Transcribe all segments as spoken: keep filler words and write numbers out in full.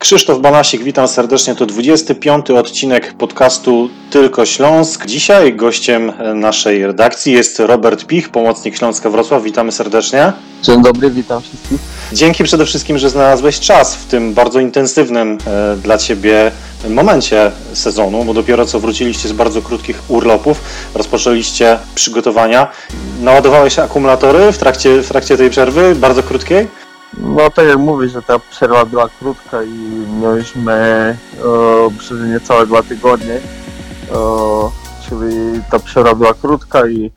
Krzysztof Banasik, witam serdecznie. To dwudziesty piąty odcinek podcastu Tylko Śląsk. Dzisiaj gościem naszej redakcji jest Robert Pich, pomocnik Śląska Wrocław. Witamy serdecznie. Dzień dobry, witam wszystkich. Dzięki przede wszystkim, że znalazłeś czas w tym bardzo intensywnym dla Ciebie momencie sezonu, bo dopiero co wróciliście z bardzo krótkich urlopów, rozpoczęliście przygotowania. Naładowałeś akumulatory w trakcie, w trakcie tej przerwy, bardzo krótkiej? No tak jak mówisz, że ta przerwa była krótka i mieliśmy e, przez niecałe dwa tygodnie, e, czyli ta przerwa była krótka i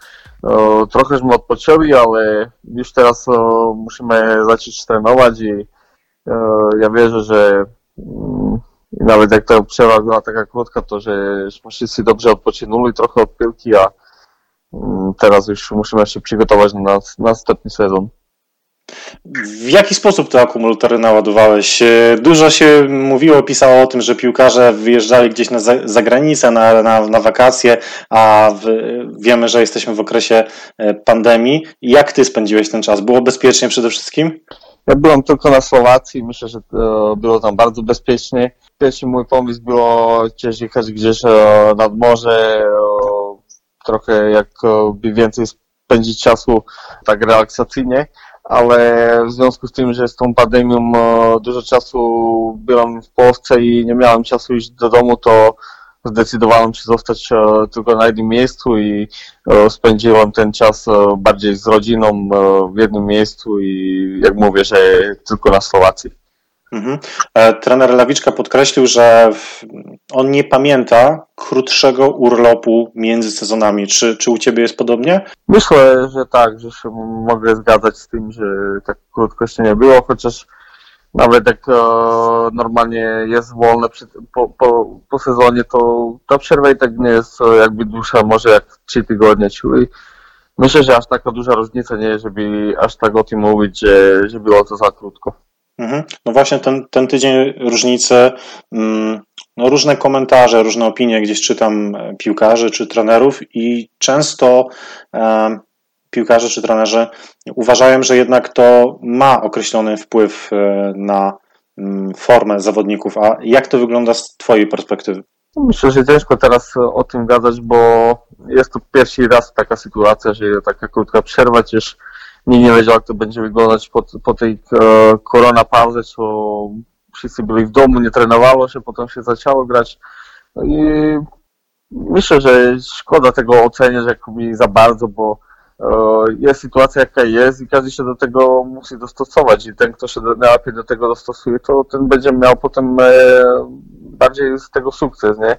e, trochęśmy odpoczęli, ale już teraz e, musimy zacząć trenować i e, ja wierzę, że m, nawet jak ta przerwa była taka krótka, to że wszyscy dobrze odpoczynuli trochę od piłki, a m, teraz już musimy się przygotować na następny sezon. W jaki sposób te akumulatory naładowałeś? Dużo się mówiło, pisało o tym, że piłkarze wyjeżdżali gdzieś na zagranicę, na, na, na wakacje, a w, wiemy, że jesteśmy w okresie pandemii. Jak ty spędziłeś ten czas? Było bezpiecznie przede wszystkim? Ja byłem tylko na Słowacji, myślę, że było tam bardzo bezpiecznie. Pierwszy mój pomysł było gdzieś jechać gdzieś nad morze, trochę jakby więcej spędzić czasu tak relaksacyjnie. Ale w związku z tym, że z tą pandemią dużo czasu byłem w Polsce i nie miałem czasu iść do domu, to zdecydowałem się zostać tylko na jednym miejscu i spędziłem ten czas bardziej z rodziną w jednym miejscu i jak mówię, że tylko na Słowacji. Mhm. Trener Ławiczka podkreślił, że on nie pamięta krótszego urlopu między sezonami. Czy, czy u Ciebie jest podobnie? Myślę, że tak, że się mogę zgadzać z tym, że tak krótko się nie było, chociaż nawet jak o, normalnie jest wolne przy, po, po, po sezonie, to ta przerwa i tak nie jest jakby dłuższa, może jak trzy tygodnie, czyli myślę, że aż taka duża różnica nie jest, żeby aż tak o tym mówić, że, że było to za krótko. No właśnie ten, ten tydzień różnicy, no różne komentarze, różne opinie, gdzieś czytam piłkarzy czy trenerów i często e, piłkarze czy trenerzy uważają, że jednak to ma określony wpływ na formę zawodników. A jak to wygląda z Twojej perspektywy? Myślę, że ciężko teraz o tym gadać, bo jest to pierwszy raz taka sytuacja, że taka krótka przerwa też. Nikt nie wiedział, jak to będzie wyglądać po, po tej e, koronapauzie, co wszyscy byli w domu, nie trenowało się, potem się zaczęło grać. No i myślę, że szkoda tego oceniać jak mi za bardzo, bo e, jest sytuacja jaka jest i każdy się do tego musi dostosować i ten, kto się najlepiej do tego dostosuje, to ten będzie miał potem e, bardziej z tego sukces, nie?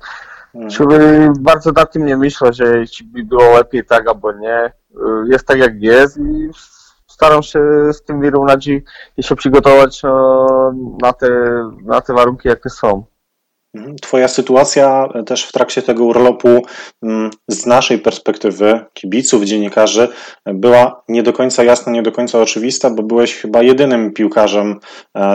Hmm. Czyli bardzo nad tym nie myślę, że ci by było lepiej tak albo nie. Jest tak jak jest i staram się z tym wyrównać i, i się przygotować na te, na te warunki jakie są. Twoja sytuacja też w trakcie tego urlopu z naszej perspektywy kibiców, dziennikarzy była nie do końca jasna, nie do końca oczywista, bo byłeś chyba jedynym piłkarzem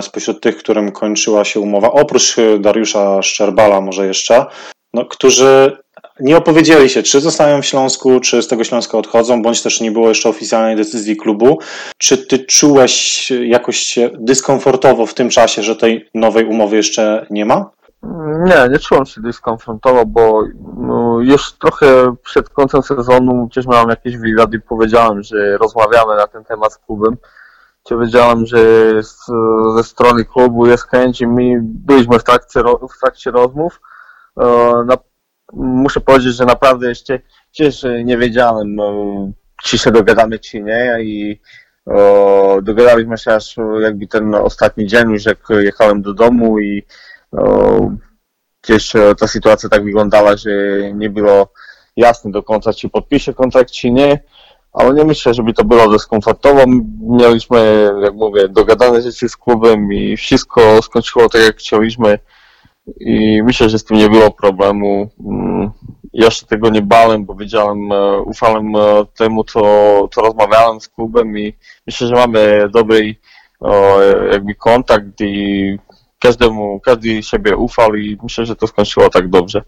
spośród tych, którym kończyła się umowa, oprócz Dariusza Szczerbala może jeszcze, no, którzy nie opowiedzieli się, czy zostają w Śląsku, czy z tego Śląska odchodzą, bądź też nie było jeszcze oficjalnej decyzji klubu. Czy ty czułeś jakoś się dyskomfortowo w tym czasie, że tej nowej umowy jeszcze nie ma? Nie, nie czułem się dyskomfortowo, bo no, już trochę przed końcem sezonu też miałem jakieś wywiady i powiedziałem, że rozmawiamy na ten temat z klubem. Czy wiedziałem, że z, ze strony klubu jest chęć i my byliśmy w trakcie, w trakcie rozmów. Na, muszę powiedzieć, że naprawdę jeszcze też nie wiedziałem, czy się dogadamy, czy nie i o, dogadaliśmy się aż jakby ten ostatni dzień już, jak jechałem do domu i też ta sytuacja tak wyglądała, że nie było jasne do końca, czy podpiszę kontrakt, czy nie, ale nie myślę, żeby to było dyskomfortowo. Mieliśmy, jak mówię, dogadane rzeczy z klubem i wszystko skończyło tak, jak chcieliśmy. I myślę, że z tym nie było problemu. Ja się tego nie bałem, bo wiedziałem, ufałem temu, co, co rozmawiałem z klubem i myślę, że mamy dobry o, jakby kontakt i każdemu, każdy siebie ufał i myślę, że to skończyło tak dobrze.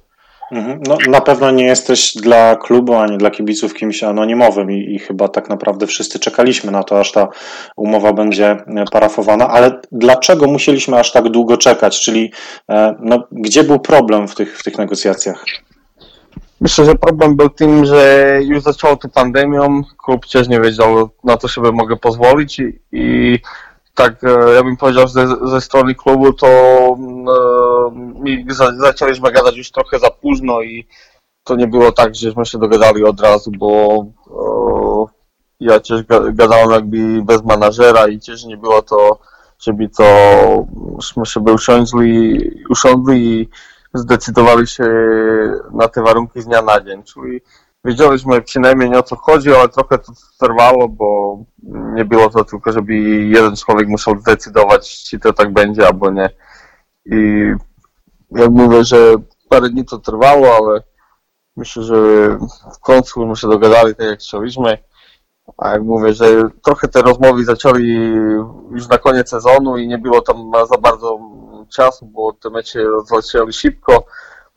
No, na pewno nie jesteś dla klubu ani dla kibiców kimś anonimowym i, i chyba tak naprawdę wszyscy czekaliśmy na to, aż ta umowa będzie parafowana, ale dlaczego musieliśmy aż tak długo czekać? Czyli no, gdzie był problem w tych, w tych negocjacjach? Myślę, że problem był tym, że już zaczęło to pandemią, klub też nie wiedział na to sobie mogę pozwolić i, i tak ja bym powiedział, że ze, ze strony klubu to my za, zaczęliśmy gadać już trochę za późno i to nie było tak, żeśmy się dogadali od razu, bo o, ja też gadałem jakby bez menadżera i też nie było to, żeby to myśmy sobie usiądli, usiądli i zdecydowali się na te warunki z dnia na dzień, czyli wiedzieliśmy przynajmniej o co chodzi, ale trochę to trwało, bo nie było to tylko, żeby jeden człowiek musiał zdecydować, czy to tak będzie, albo nie. I jak mówię, że parę dni to trwało, ale myślę, że w końcu my się dogadali tak jak chcieliśmy. A jak mówię, że trochę te rozmowy zaczęli już na koniec sezonu i nie było tam za bardzo czasu, bo te mecze rozleciały szybko.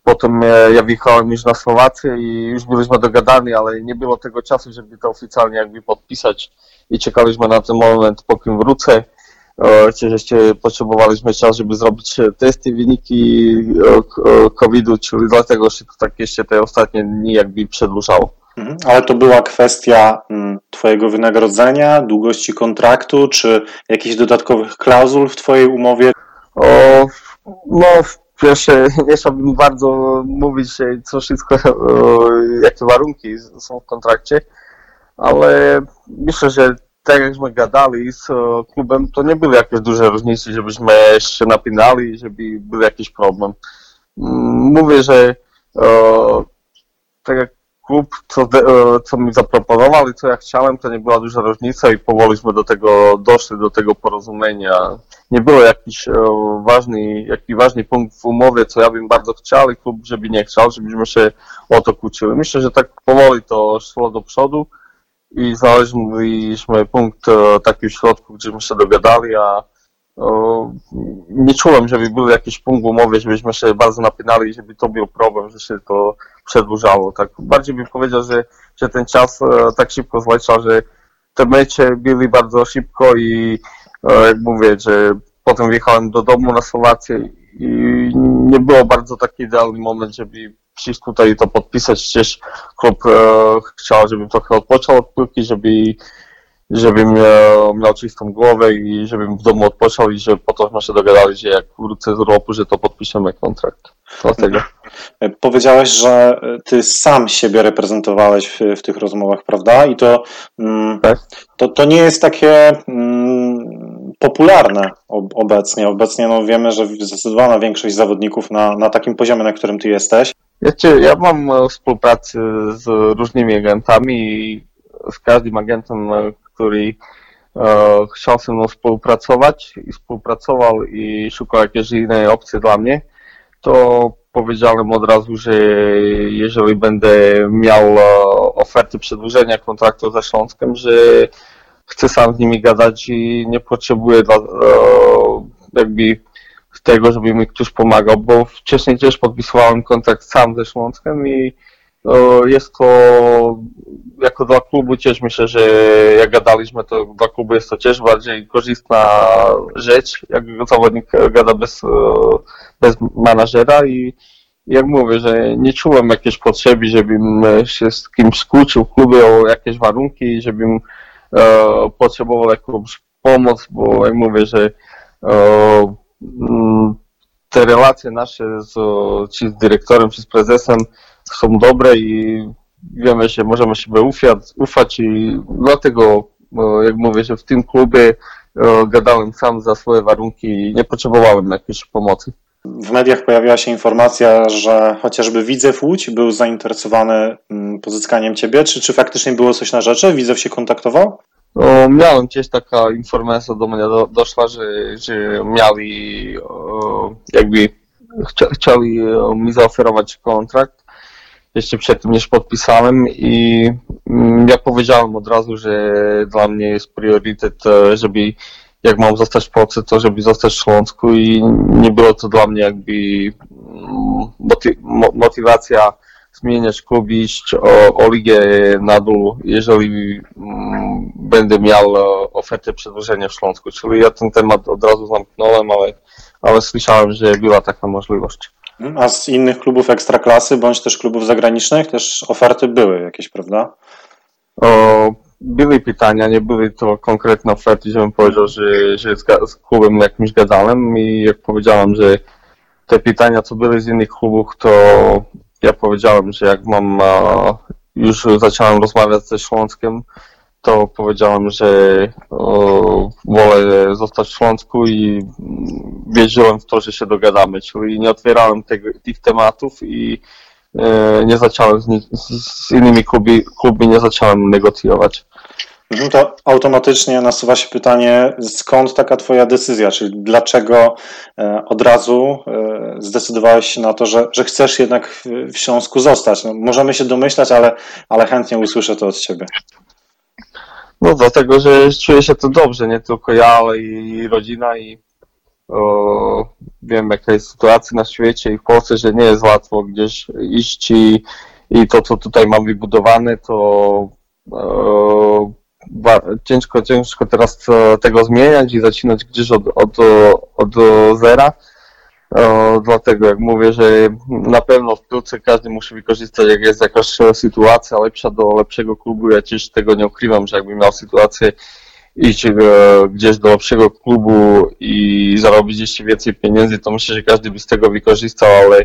Potem ja wjechałem już na Słowację i już byliśmy dogadani, ale nie było tego czasu, żeby to oficjalnie jakby podpisać i czekaliśmy na ten moment, po kim wrócę. Czy jeszcze potrzebowaliśmy czasu, żeby zrobić testy, wyniki kowida, czyli dlatego się to tak jeszcze te ostatnie dni jakby przedłużało. Ale to była kwestia twojego wynagrodzenia, długości kontraktu, czy jakichś dodatkowych klauzul w twojej umowie? O, no, pierwsze, nie chciałbym bardzo mówić, co wszystko, o, jakie warunki są w kontrakcie, ale myślę, że tak jakśmy gadali z klubem, to nie były jakieś duże różnice, żebyśmy się napinali, żeby był jakiś problem. Mówię, że o, tak jak klub, co, co mi zaproponował i co ja chciałem, to nie była duża różnica i powoliśmy do tego doszli, do tego porozumienia. Nie było jakiś ważny, jakiś ważny punkt w umowie, co ja bym bardzo chciał i klub, żeby nie chciał, żebyśmy się o to kłócili. Myślę, że tak powoli to szło do przodu i znaleźliśmy punkt taki w środku, gdzie my się dogadali, a o, nie czułem, żeby był jakiś punkt umowy, żebyśmy się bardzo napinali i żeby to był problem, że się to przedłużało. Tak bardziej bym powiedział, że, że ten czas e, tak szybko zleciał, że te mecze byli bardzo szybko i e, jak mówię, że potem wjechałem do domu na Słowację i nie było bardzo taki idealny moment, żeby przyjść tutaj i to podpisać. Też klub e, chciał, żebym trochę odpoczął od piłki, żeby żebym miał czystą głowę i żebym w domu odpoczął i że po to się dogadali, że jak wrócę z Europy, że to podpiszemy kontrakt. Dlatego. Powiedziałeś, że ty sam siebie reprezentowałeś w, w tych rozmowach, prawda? I to, mm, tak? to, to nie jest takie mm, popularne ob, obecnie. Obecnie no, wiemy, że zdecydowana większość zawodników na, na takim poziomie, na którym ty jesteś. Ja, cię, ja mam współpracę z różnymi agentami i z każdym agentem, który e, chciał ze mną współpracować i współpracował i szukał jakiejś innej opcji dla mnie, to powiedziałem od razu, że jeżeli będę miał e, oferty przedłużenia kontraktu ze Śląskiem, że chcę sam z nimi gadać i nie potrzebuję dla, e, jakby tego, żeby mi ktoś pomagał, bo wcześniej też podpisywałem kontrakt sam ze Śląskiem i jest to, jako dla klubu też myślę, że jak gadaliśmy, to dla klubu jest to też bardziej korzystna rzecz, jak zawodnik gada bez, bez menadżera i jak mówię, że nie czułem jakiejś potrzeby, żebym się z kimś kłócił w klubie o jakieś warunki, żebym e, potrzebował jakąś pomoc, bo jak mówię, że e, te relacje nasze z, czy z dyrektorem, czy z prezesem są dobre i wiemy, że możemy sobie ufiać, ufać i dlatego, jak mówię, że w tym klubie gadałem sam za swoje warunki i nie potrzebowałem jakiejś pomocy. W mediach pojawiła się informacja, że chociażby Widzew Łódź był zainteresowany pozyskaniem ciebie. Czy, czy faktycznie było coś na rzeczy? Widzew się kontaktował? No, miałem też taka informacja do mnie do, doszła, że, że mieli jakby chcia, chcieli mi zaoferować kontrakt. Jeszcze przed tym niż podpisałem i ja powiedziałem od razu, że dla mnie jest priorytet, żeby jak mam zostać w Polsce, to żeby zostać w Śląsku i nie było to dla mnie jakby moty, motywacja zmieniać klub, iść o, o ligę na dół, jeżeli m, będę miał ofertę przedłużenia w Śląsku. Czyli ja ten temat od razu zamknąłem, ale, ale słyszałem, że była taka możliwość. A z innych klubów ekstraklasy, bądź też klubów zagranicznych też oferty były jakieś, prawda? O, były pytania, nie były to konkretne oferty, żebym powiedział, że, że z, z klubem jakimś gadałem i jak powiedziałem, że te pytania, co były z innych klubów, to ja powiedziałem, że jak mam, już zacząłem rozmawiać ze Śląskiem, to powiedziałem, że o, wolę zostać w Śląsku i wierzyłem w to, że się dogadamy, czyli nie otwierałem tego, tych tematów i e, nie zacząłem z, z innymi klubi, kluby nie zacząłem negocjować. To automatycznie nasuwa się pytanie, skąd taka twoja decyzja, czyli dlaczego od razu zdecydowałeś się na to, że, że chcesz jednak w Śląsku zostać? No, możemy się domyślać, ale, ale chętnie usłyszę to od ciebie. No dlatego, że czuję się to dobrze, nie tylko ja, ale i rodzina i o, wiem, jaka jest sytuacja na świecie i w Polsce, że nie jest łatwo gdzieś iść i, i to, co tutaj mam wybudowane, to o, ba, ciężko, ciężko teraz tego zmieniać i zaczynać gdzieś od, od, od zera. O, dlatego, jak mówię, że na pewno w piłce każdy musi wykorzystać, jak jest jakaś sytuacja lepsza do lepszego klubu. Ja też tego nie ukrywam, że jakbym miał sytuację iść gdzieś do lepszego klubu i zarobić jeszcze więcej pieniędzy, to myślę, że każdy by z tego wykorzystał, ale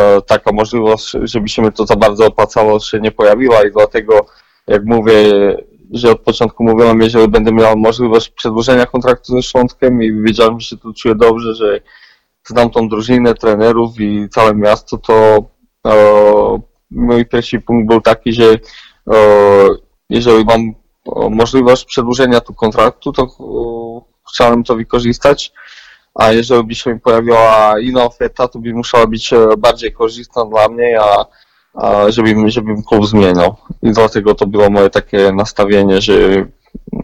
e, taka możliwość, żeby się mi to za bardzo opłacało, się nie pojawiła i dlatego, jak mówię, że od początku mówiłem, jeżeli będę miał możliwość przedłużenia kontraktu ze Śląskiem i wiedziałem, że się tu czuję dobrze, że znam tą drużynę, trenerów i całe miasto, to e, mój pierwszy punkt był taki, że e, jeżeli mam możliwość przedłużenia tu kontraktu, to e, chciałem to wykorzystać, a jeżeli by się mi pojawiła inna oferta, to by musiała być bardziej korzystna dla mnie, a, a żebym, żebym klub zmieniał. I dlatego to było moje takie nastawienie, że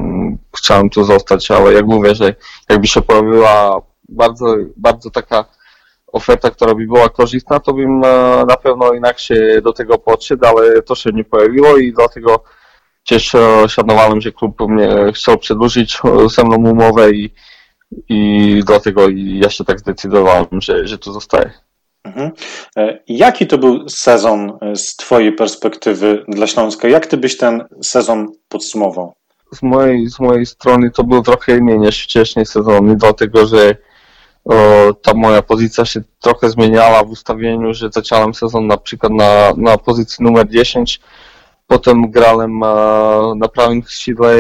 mm, chciałem tu zostać, ale jak mówię, że jakby się pojawiła bardzo, bardzo taka oferta, która by była korzystna, to bym na pewno inaczej do tego podszedł, ale to się nie pojawiło i dlatego też szanowałem, że klub mnie chciał przedłużyć ze mną umowę i, i dlatego ja się tak zdecydowałem, że, że tu zostaję. Mhm. Jaki to był sezon z twojej perspektywy dla Śląska? Jak ty byś ten sezon podsumował? Z mojej, z mojej strony to był trochę inny niż wcześniej sezon, dlatego, że O, ta moja pozycja się trochę zmieniała w ustawieniu, że zacząłem sezon na przykład na, na pozycji numer dziesięć, potem grałem a, na prawym skrzydle,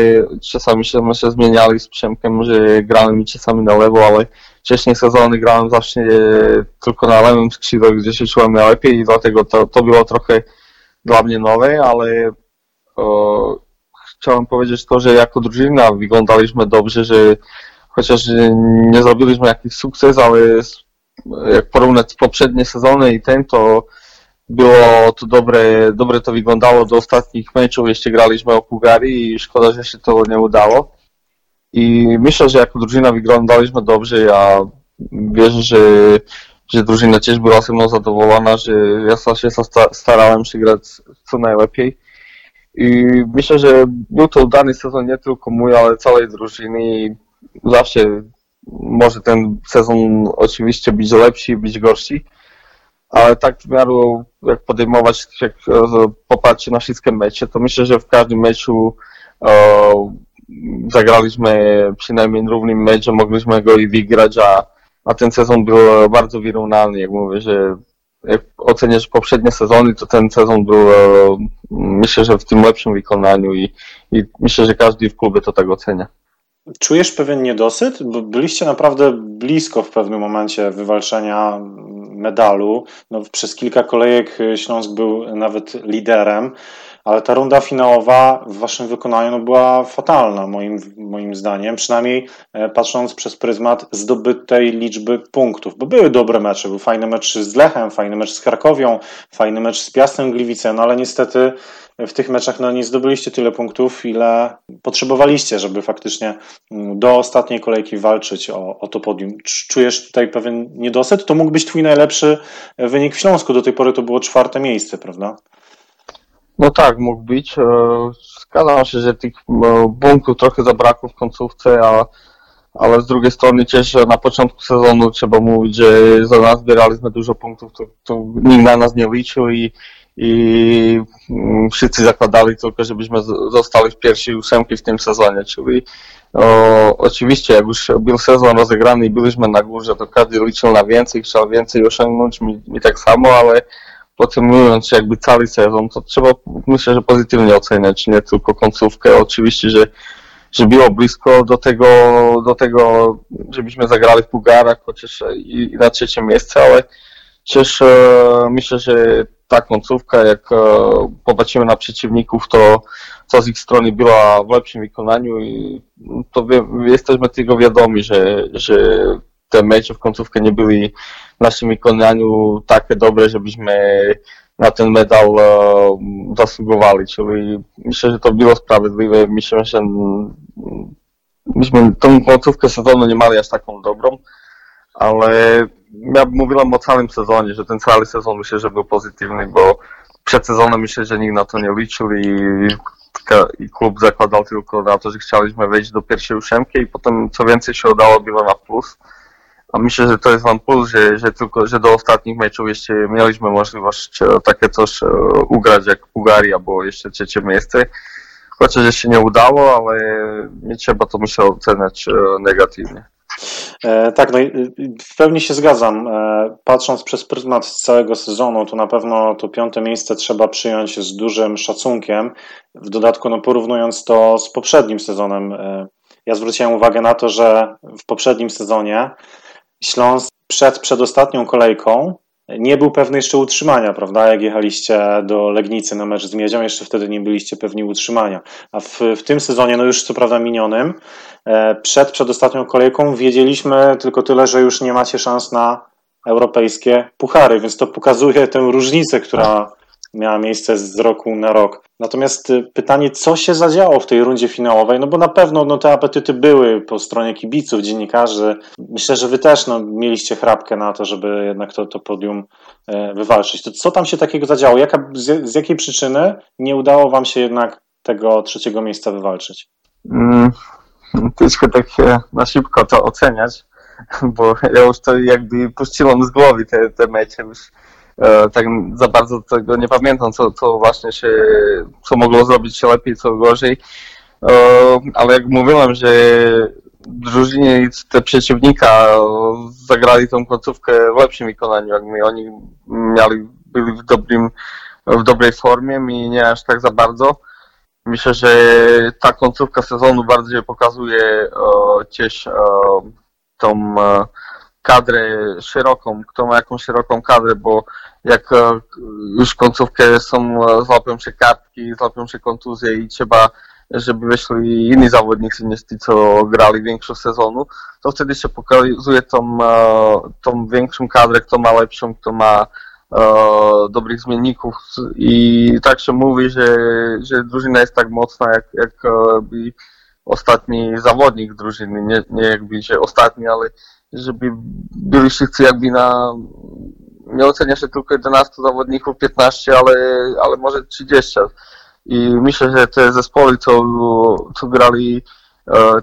czasami się, się zmieniali z Przemkiem, że grałem czasami na lewo, ale wcześniej sezony grałem zawsze e, tylko na lewym skrzydle, gdzie się czułem najlepiej i dlatego to, to było trochę dla mnie nowe, ale o, chciałem powiedzieć to, że jako drużyna wyglądaliśmy dobrze, że chociaż nie zrobiliśmy jakiś sukces, ale jak porównać poprzednie sezony i ten, to było to dobre, dobre to wyglądało do ostatnich meczów, jeszcze graliśmy o pugari i szkoda, że się to nie udało. I myślę, że jako drużyna wyglądaliśmy dobrze, ja wierzę, że, że drużyna też była ze mną zadowolona, że ja się starałem się grać co najlepiej. I myślę, że był to udany sezon nie tylko mój, ale całej drużyny. Zawsze może ten sezon oczywiście być lepszy, być gorszy, ale tak w miarę jak podejmować, jak popatrzeć na wszystkie mecze, to myślę, że w każdym meczu e, zagraliśmy przynajmniej równym meczem, mogliśmy go i wygrać, a, a ten sezon był bardzo wyrównany, jak mówię, że jak oceniasz poprzednie sezony, to ten sezon był, e, myślę, że w tym lepszym wykonaniu i, i myślę, że każdy w klubie to tak ocenia. Czujesz pewien niedosyt? Bo byliście naprawdę blisko w pewnym momencie wywalczenia medalu. No, przez kilka kolejek Śląsk był nawet liderem. ale ta runda finałowa w waszym wykonaniu no, była fatalna moim, moim zdaniem, przynajmniej patrząc przez pryzmat zdobytej liczby punktów, bo były dobre mecze, był fajny mecz z Lechem, fajny mecz z Krakowią, fajny mecz z Piastem Gliwice, no ale niestety w tych meczach no, nie zdobyliście tyle punktów, ile potrzebowaliście, żeby faktycznie do ostatniej kolejki walczyć o, o to podium. Czujesz tutaj pewien niedosyt? To mógł być twój najlepszy wynik w Śląsku. Do tej pory to było czwarte miejsce, prawda? No tak, mógł być. Zgadzam się, że tych punktów trochę zabrakło w końcówce, ale, ale z drugiej strony też na początku sezonu trzeba mówić, że za nas zbieraliśmy dużo punktów, to, to nikt na nas nie liczył i i wszyscy zakładali tylko, żebyśmy zostali w pierwszej ósemki w tym sezonie, czyli o, oczywiście jak już był sezon rozegrany i byliśmy na górze, to każdy liczył na więcej, chciał więcej osiągnąć, mi, mi tak samo, ale podtrzymując jakby cały sezon, to trzeba, myślę, że pozytywnie oceniać, nie tylko końcówkę, oczywiście, że, że było blisko do tego, do tego, żebyśmy zagrali w pucharach, chociaż i, i na trzecie miejsce, ale przecież e, myślę, że ta końcówka, jak e, popatrzymy na przeciwników, to co z ich strony była w lepszym wykonaniu i to wie, jesteśmy tego wiadomi, że, że te mecze w końcówce nie były w naszym wykonaniu takie dobre, żebyśmy na ten medal e, zasługowali. Czyli myślę, że to było sprawiedliwe. Myślę, że myśmy tą końcówkę sezonu nie mieli aż taką dobrą, ale ja mówiłem o całym sezonie, że ten cały sezon myślę, że był pozytywny, bo przed sezonem myślę, że nikt na to nie liczył i, i klub zakładał tylko na to, że chcieliśmy wejść do pierwszej ósemki i potem co więcej się udało, było na plus. A myślę, że to jest wam plus, że, że tylko że do ostatnich meczów jeszcze mieliśmy możliwość takie coś ugrać jak Bułgaria, bo jeszcze trzecie miejsce. Chociaż jeszcze nie udało, ale nie trzeba to myślę oceniać negatywnie. Tak, no w pełni się zgadzam. Patrząc przez pryzmat całego sezonu, to na pewno to piąte miejsce trzeba przyjąć z dużym szacunkiem. W dodatku, no, porównując to z poprzednim sezonem, ja zwróciłem uwagę na to, że w poprzednim sezonie Śląsk przed przedostatnią kolejką nie był pewny jeszcze utrzymania, prawda? Jak jechaliście do Legnicy na mecz z Miedzią, jeszcze wtedy nie byliście pewni utrzymania. A w, w tym sezonie, no już co prawda minionym, przed przedostatnią kolejką wiedzieliśmy tylko tyle, że już nie macie szans na europejskie puchary, więc to pokazuje tę różnicę, która miała miejsce z roku na rok. Natomiast pytanie, co się zadziało w tej rundzie finałowej, no bo na pewno no, te apetyty były po stronie kibiców, dziennikarzy. Myślę, że wy też no, mieliście chrapkę na to, żeby jednak to, to podium e, wywalczyć. To co tam się takiego zadziało? Jaka, z, z jakiej przyczyny nie udało wam się jednak tego trzeciego miejsca wywalczyć? Mm, troszkę tak na szybko to oceniać, bo ja już to jakby puściłem z głowy te, te mecze już. Tak za bardzo tego nie pamiętam, co, co właśnie się, co mogło zrobić się lepiej, co gorzej, ale jak mówiłem, że drużynie te przeciwnika zagrali tą końcówkę w lepszym wykonaniu, jak my, oni mieli, byli w, dobrym, w dobrej formie, mi nie aż tak za bardzo. Myślę, że ta końcówka sezonu bardziej pokazuje też tą kadrę szeroką, kto ma jakąś szeroką kadrę, bo jak już końcówkę są, złapią się kartki, złapią się kontuzje i trzeba, żeby wyszli inni zawodnicy niż ci, co grali większość sezonu, to wtedy się pokazuje tą, tą większą kadrę, kto ma lepszą, kto ma dobrych zmienników i tak się mówi, że, że drużyna jest tak mocna, jak, jak ostatni zawodnik drużyny, nie, nie jakby się ostatni, ale żeby byli wszyscy jakby na, nie ocenia się tylko jedenastu zawodników, piętnaście, ale, ale może trzydzieści. I myślę, że te zespoły, co, co grali,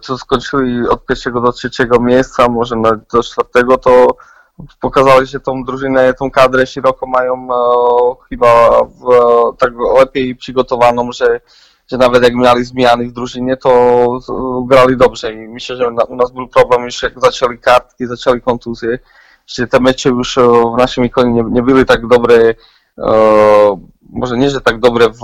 co skończyli od pierwszego do trzeciego miejsca, może nawet do czwartego, to pokazali się tą drużynę, tą kadrę szeroko mają chyba w, tak lepiej przygotowaną, że że nawet jak mieli zmiany w drużynie, to grali dobrze i myślę, że u nas był problem już jak zaczęli kartki, zaczęli kontuzje, że te mecze już w naszym ikonie nie, nie były tak dobre, e, może nie, że tak dobre w,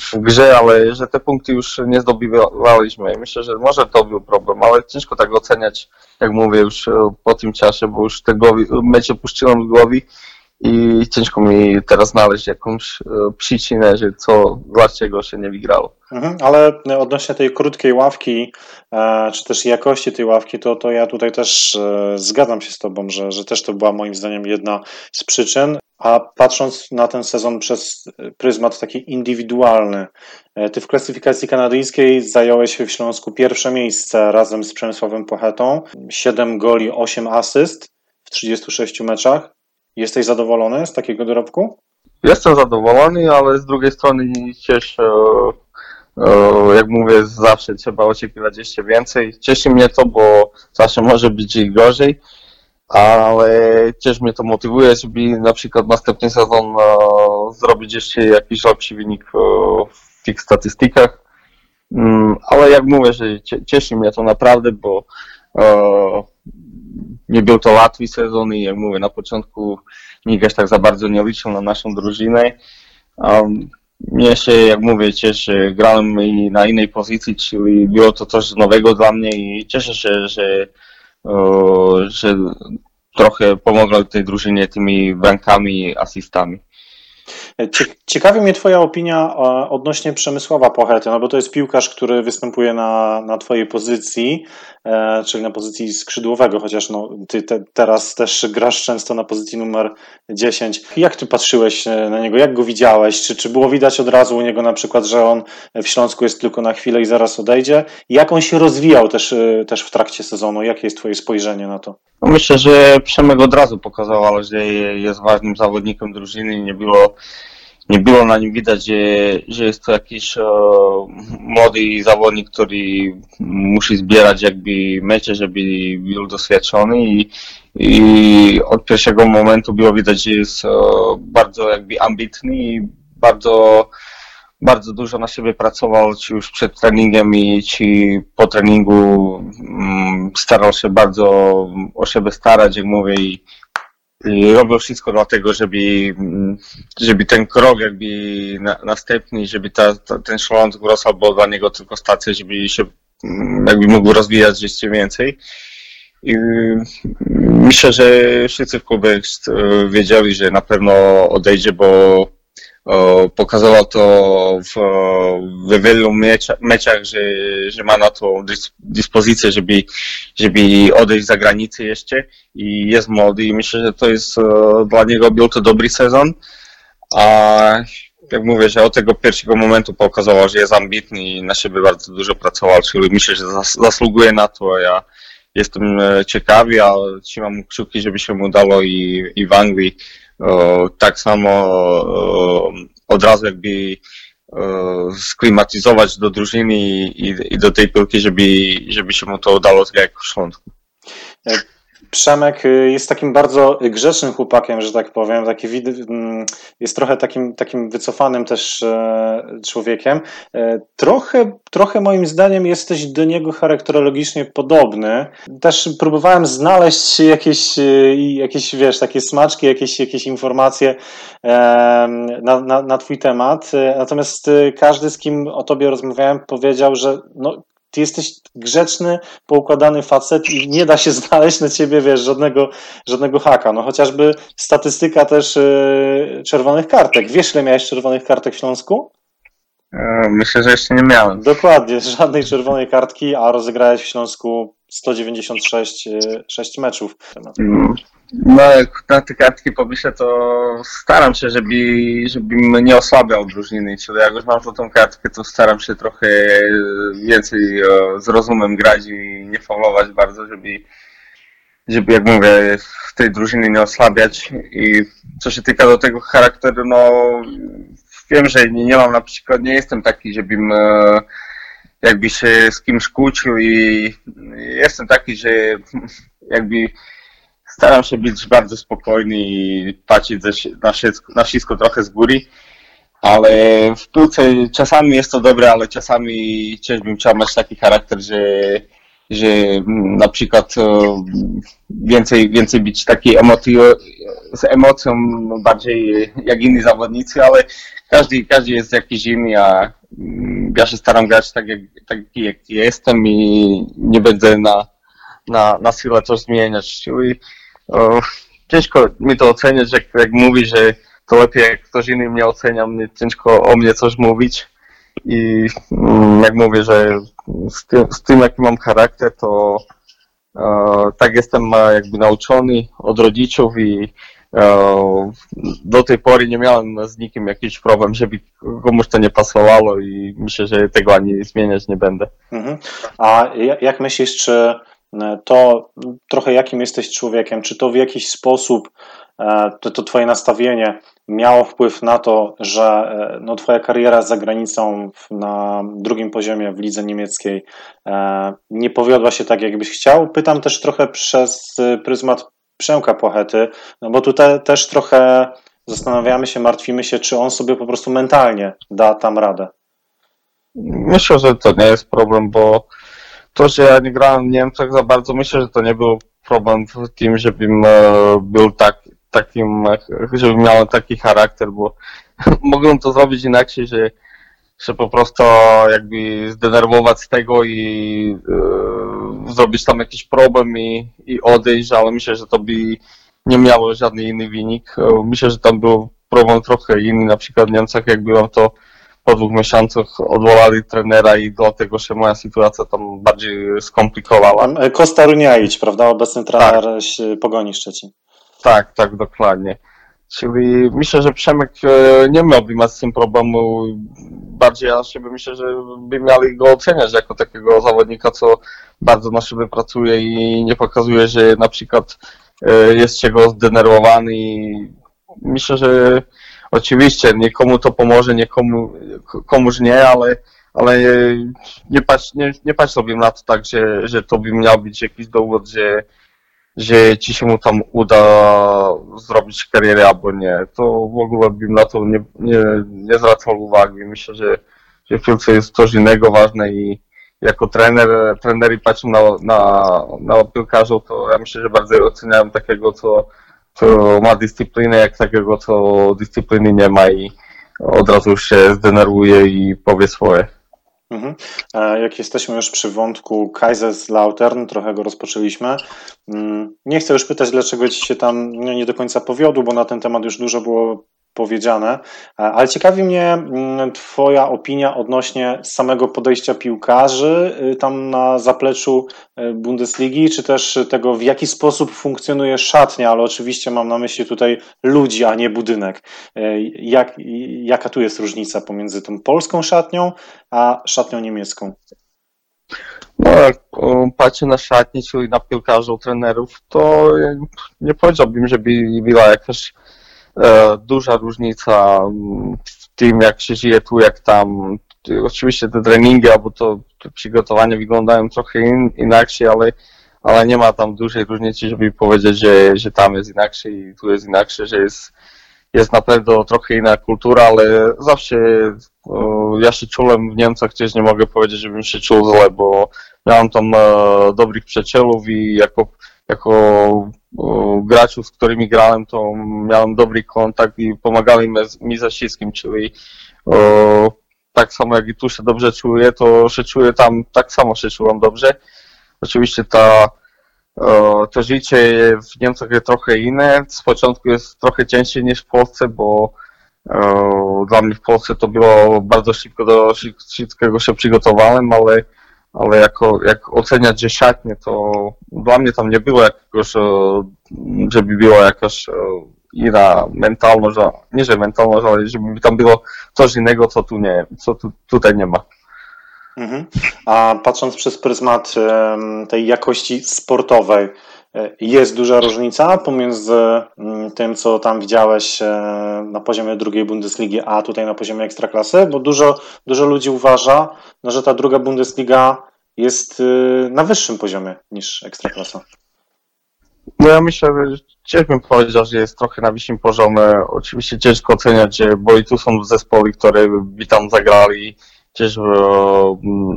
w grze, ale że te punkty już nie zdobywaliśmy. Myślę, że może to był problem, ale ciężko tak oceniać, jak mówię, już po tym czasie, bo już te mecze puściłem z głowy i ciężko mi teraz znaleźć jakąś przycinę, że co, dlaczego się nie wygrało. Mhm, ale odnośnie tej krótkiej ławki, czy też jakości tej ławki, to, to ja tutaj też zgadzam się z Tobą, że, że też to była moim zdaniem jedna z przyczyn. A patrząc na ten sezon przez pryzmat taki indywidualny, Ty w klasyfikacji kanadyjskiej zająłeś w Śląsku pierwsze miejsce razem z Przemysławem Płachetą. siedem goli, osiem asyst w trzydziestu sześciu meczach. Jesteś zadowolony z takiego dorobku? Jestem zadowolony, ale z drugiej strony też, jak mówię, zawsze trzeba oczekiwać jeszcze więcej. Cieszy mnie to, bo zawsze może być i gorzej. Ale też mnie to motywuje, żeby na przykład następny sezon e, zrobić jeszcze jakiś lepszy wynik e, w tych statystykach. Mm, ale jak mówię, że cie, cieszy mnie to naprawdę, bo e, nie był to łatwy sezon i jak mówię, na początku nikt aż tak za bardzo nie liczył na naszą drużynę. Um, Mnie się, jak mówię, cieszę, grałem i na innej pozycji, czyli było to coś nowego dla mnie i cieszę się, że O, że trochę pomogło tej drużynie tymi bramkami i asystami. Ciekawi mnie Twoja opinia odnośnie Przemysława Płachety, no bo to jest piłkarz, który występuje na, na Twojej pozycji, e, czyli na pozycji skrzydłowego, chociaż no, Ty te, teraz też grasz często na pozycji numer dziesięć. Jak Ty patrzyłeś na niego, jak go widziałeś? Czy, czy było widać od razu u niego na przykład, że on w Śląsku jest tylko na chwilę i zaraz odejdzie? Jak on się rozwijał też, też w trakcie sezonu? Jakie jest Twoje spojrzenie na to? No myślę, że Przemek od razu pokazał, że jest ważnym zawodnikiem drużyny i nie było Nie było na nim widać, że, że jest to jakiś e, młody zawodnik, który musi zbierać jakby mecze, żeby był doświadczony i, i od pierwszego momentu było widać, że jest e, bardzo jakby ambitny i bardzo, bardzo dużo na siebie pracował, czy już przed treningiem, i, czy po treningu m, starał się bardzo o siebie starać, jak mówię. I, I robił wszystko dlatego, żeby, żeby ten krok jakby na, następny, żeby ta, ta, ten Śląsk Wrocław był dla niego tylko stacja, żeby się jakby mógł rozwijać jeszcze więcej. I myślę, że wszyscy w klubie wiedzieli, że na pewno odejdzie, bo o, pokazało to w, w wielu mecza, meczach, że, że ma na to dyspozycję, żeby, żeby odejść za granicę jeszcze i jest młody i myślę, że to jest dla niego był to dobry sezon, a jak mówię, że od tego pierwszego momentu pokazało, że jest ambitny i na siebie bardzo dużo pracował, czyli myślę, że zas, zasługuje na to, ja jestem ciekawy, ale trzymam kciuki, żeby się mu dało i, i w Anglii. O, tak samo o, od razu jakby o, sklimatyzować do drużyny i, i, i do tej piłki, żeby, żeby się mu to udało tak jak w Śląsku. Przemek jest takim bardzo grzecznym chłopakiem, że tak powiem. Taki, jest trochę takim, takim wycofanym też człowiekiem. Trochę, trochę moim zdaniem jesteś do niego charakterologicznie podobny. Też próbowałem znaleźć jakieś, jakieś wiesz, takie smaczki, jakieś, jakieś informacje na, na, na twój temat. Natomiast każdy, z kim o tobie rozmawiałem, powiedział, że no, Ty jesteś grzeczny, poukładany facet i nie da się znaleźć na ciebie, wiesz, żadnego, żadnego haka. No chociażby statystyka też yy, czerwonych kartek. Wiesz, ile miałeś czerwonych kartek w Śląsku? Myślę, że jeszcze nie miałem. Dokładnie, żadnej czerwonej kartki, a rozegrałeś w Śląsku sto dziewięćdziesiąt sześć meczów. No, jak na te kartki pomyślę, to staram się, żeby, żebym nie osłabiał drużyny. Czyli jak już mam tą kartkę, to staram się trochę więcej z rozumem grać i nie faulować bardzo, żeby, żeby jak mówię, w tej drużynie nie osłabiać. I co się tyka do tego charakteru, no wiem, że nie, nie mam na przykład, nie jestem taki, żebym jakby się z kimś kłócił i jestem taki, że jakby staram się być bardzo spokojny i patrzeć na wszystko, na wszystko trochę z góry, ale w piłce czasami jest to dobre, ale czasami też bym chciał mieć taki charakter, że, że na przykład więcej, więcej być taki emotio, z emocją bardziej jak inni zawodnicy, ale każdy, każdy jest jakiś inny, a ja się staram grać tak, jak, tak jak jestem i nie będę na, na, na siłę coś zmieniać. Czyli ciężko mi to oceniać, jak, jak mówisz, że to lepiej jak ktoś inny mnie ocenia, mnie, ciężko o mnie coś mówić. I jak mówię, że z tym, z tym jaki mam charakter, to e, tak jestem jakby nauczony od rodziców i e, do tej pory nie miałem z nikim jakiś problem, żeby komuś to nie pasowało i myślę, że tego ani zmieniać nie będę. Mhm. A jak myślisz, czy to trochę jakim jesteś człowiekiem, czy to w jakiś sposób to, to twoje nastawienie miało wpływ na to, że no, twoja kariera za granicą na drugim poziomie w lidze niemieckiej nie powiodła się tak, jakbyś chciał? Pytam też trochę przez pryzmat Przemka Płachety, no bo tutaj też trochę zastanawiamy się, martwimy się, czy on sobie po prostu mentalnie da tam radę. Myślę, że to nie jest problem, bo to, że ja nie grałem w Niemczech za bardzo, myślę, że to nie był problem w tym, żebym był tak, takim, żebym miał taki charakter, bo mogłem to zrobić inaczej, że, że po prostu jakby zdenerwować z tego i e, zrobić tam jakiś problem i, i odejść, ale myślę, że to by nie miało żadny inny wynik. Myślę, że tam był problem trochę inny, na przykład w Niemczech, jak byłem to po dwóch miesiącach odwołali trenera i dlatego się moja sytuacja tam bardziej skomplikowała. Kosta Runjaić, prawda? Obecny trener tak. Pogoni Szczecin. Tak, tak, dokładnie. Czyli myślę, że Przemek nie miałby mieć z tym problemu. Bardziej ja siebie myślę, że by mieli go oceniać jako takiego zawodnika, co bardzo na siebie pracuje i nie pokazuje, że na przykład jest czego zdenerwowany. Myślę, że oczywiście, niekomu to pomoże, niekomu, komuś nie, ale, ale nie patrz, nie, nie patrz sobie na to tak, że, że to by miał być jakiś dowód, że, że ci się mu tam uda zrobić karierę albo nie. To w ogóle bym na to nie, nie, nie zwracał uwagi. Myślę, że, że w piłce jest coś innego ważne i jako trener, trenerzy patrzą na, na, na piłkarzy, to ja myślę, że bardziej oceniałem takiego, co to ma dyscyplinę, jak takiego, co dyscypliny nie ma i od razu się zdenerwuje i powie swoje. Mhm. Jak jesteśmy już przy wątku Kaiserslautern, trochę go rozpoczęliśmy. Nie chcę już pytać, dlaczego ci się tam nie do końca powiodło, bo na ten temat już dużo było powiedziane, ale ciekawi mnie twoja opinia odnośnie samego podejścia piłkarzy tam na zapleczu Bundesligi, czy też tego, w jaki sposób funkcjonuje szatnia, ale oczywiście mam na myśli tutaj ludzi, a nie budynek. Jak, jaka tu jest różnica pomiędzy tą polską szatnią, a szatnią niemiecką? No jak patrzę na szatnię, czyli na piłkarzy, trenerów, to nie powiedziałbym, żeby była jakaś duża różnica w tym, jak się żyje tu, jak tam. Oczywiście te treningi albo to te przygotowania wyglądają trochę in, inaczej, ale, ale nie ma tam dużej różnicy, żeby powiedzieć, że, że tam jest inaczej i tu jest inaczej, że jest, jest na pewno trochę inna kultura, ale zawsze o, ja się czułem w Niemczech, też nie mogę powiedzieć, żebym się czuł źle, bo miałem tam e, dobrych przyjaciół i jako jako graczów, z którymi grałem, to miałem dobry kontakt i pomagali mi ze wszystkim, czyli o, tak samo jak i tu się dobrze czuję, to się czuję tam, tak samo się czułem dobrze. Oczywiście ta, o, to życie w Niemczech jest trochę inne, z początku jest trochę cięższe niż w Polsce, bo o, dla mnie w Polsce to było bardzo szybko, do wszystkiego się przygotowałem, ale ale jako, jak oceniać dziesiątnie, to dla mnie tam nie było jakoś, żeby była jakaś inna mentalność, nie że mentalność, ale żeby tam było coś innego, co tu nie, co tu, tutaj nie ma. Mhm. A patrząc przez pryzmat tej jakości sportowej, jest duża różnica pomiędzy tym, co tam widziałeś na poziomie drugiej Bundesligi, a tutaj na poziomie Ekstraklasy, bo dużo, dużo ludzi uważa, no, że ta druga Bundesliga jest na wyższym poziomie niż Ekstraklasa. No ja myślę, że też bym powiedział, że jest trochę na wyższym poziomie. Oczywiście ciężko oceniać, bo i tu są zespoły, które by tam zagrali, też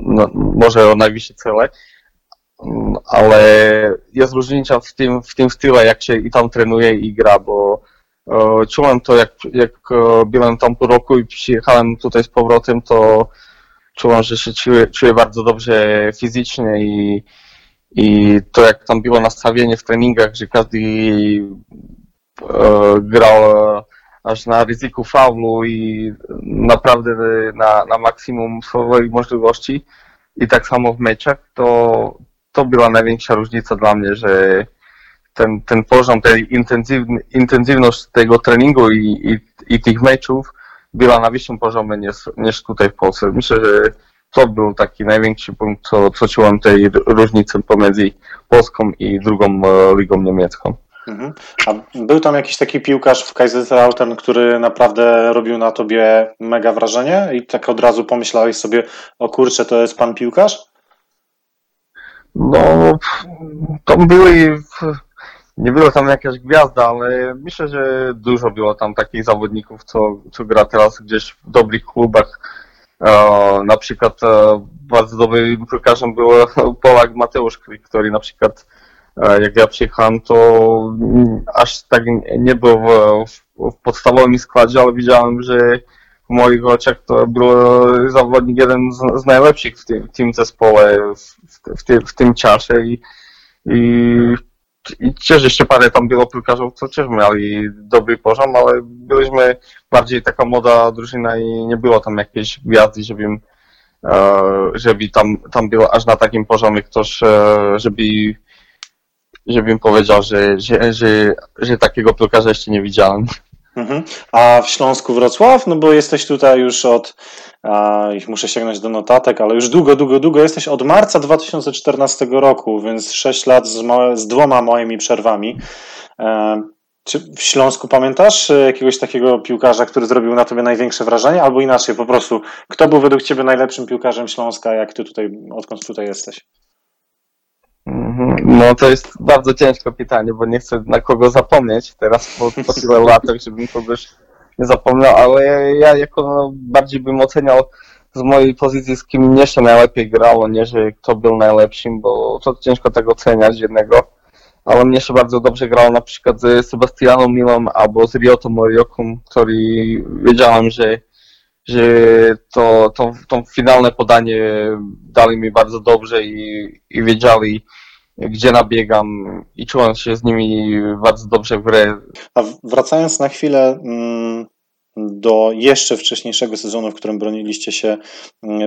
no, może o najwyższe cele. Ale jest różnica w tym, w tym stylu, jak się i tam trenuje i gra, bo e, czułem to, jak, jak byłem tam po roku i przyjechałem tutaj z powrotem, to czułem, że się czuję, czuję bardzo dobrze fizycznie i, i to, jak tam było nastawienie w treningach, że każdy grał aż na ryzyku faulu i naprawdę na, na maksimum swoich możliwości. I tak samo w meczach, to, to była największa różnica dla mnie, że ten, ten poziom, tej intensywność tego treningu i, i, i tych meczów była na wyższym poziomie niż, niż tutaj w Polsce. Myślę, że to był taki największy punkt, co, co czułem tej różnicy pomiędzy Polską i drugą ligą niemiecką. Mhm. A był tam jakiś taki piłkarz w Kaiserslautern, który naprawdę robił na tobie mega wrażenie i tak od razu pomyślałeś sobie, o kurczę, to jest pan piłkarz? No, tam były, nie było tam jakaś gwiazda, ale myślę, że dużo było tam takich zawodników, co, co gra teraz gdzieś w dobrych klubach. Na przykład bardzo dobrym piłkarzem był Polak Mateusz, który na przykład jak ja przyjechałem, to aż tak nie był w, w podstawowym składzie, ale widziałem, że w moich oczach to był zawodnik jeden z, z najlepszych w tym, w tym zespole, w, w, ty, w tym czasie i, i, i też jeszcze parę tam było piłkarzów, co też mieli dobry poziom, ale byliśmy bardziej taka młoda drużyna i nie było tam jakiejś gwiazdy, żebym, żeby tam, tam było aż na takim poziomie ktoś, żeby żebym powiedział, że, że, że, że takiego piłkarza jeszcze nie widziałem. Mhm. A w Śląsku Wrocław? No bo jesteś tutaj już od, a, muszę sięgnąć do notatek, ale już długo, długo, długo jesteś od marca dwa tysiące czternastego roku, więc sześć lat z, małe, z dwoma moimi przerwami. E, czy w Śląsku pamiętasz jakiegoś takiego piłkarza, który zrobił na tobie największe wrażenie? Albo inaczej, po prostu, kto był według ciebie najlepszym piłkarzem Śląska, jak ty tutaj, odkąd tutaj jesteś? No to jest bardzo ciężkie pytanie, bo nie chcę na kogo zapomnieć teraz po, po tylu latach, żebym kogoś nie zapomniał, ale ja jako bardziej bym oceniał z mojej pozycji, z kim jeszcze najlepiej grało, nie że kto był najlepszym, bo to ciężko tak oceniać jednego, ale mnie się bardzo dobrze grało na przykład z Sebastianą Milą albo z Ryotą Morioką, który wiedziałem, że że to, to, to finalne podanie dali mi bardzo dobrze i, i wiedzieli, gdzie nabiegam i czułem się z nimi bardzo dobrze w grę. A wracając na chwilę do jeszcze wcześniejszego sezonu, w którym broniliście się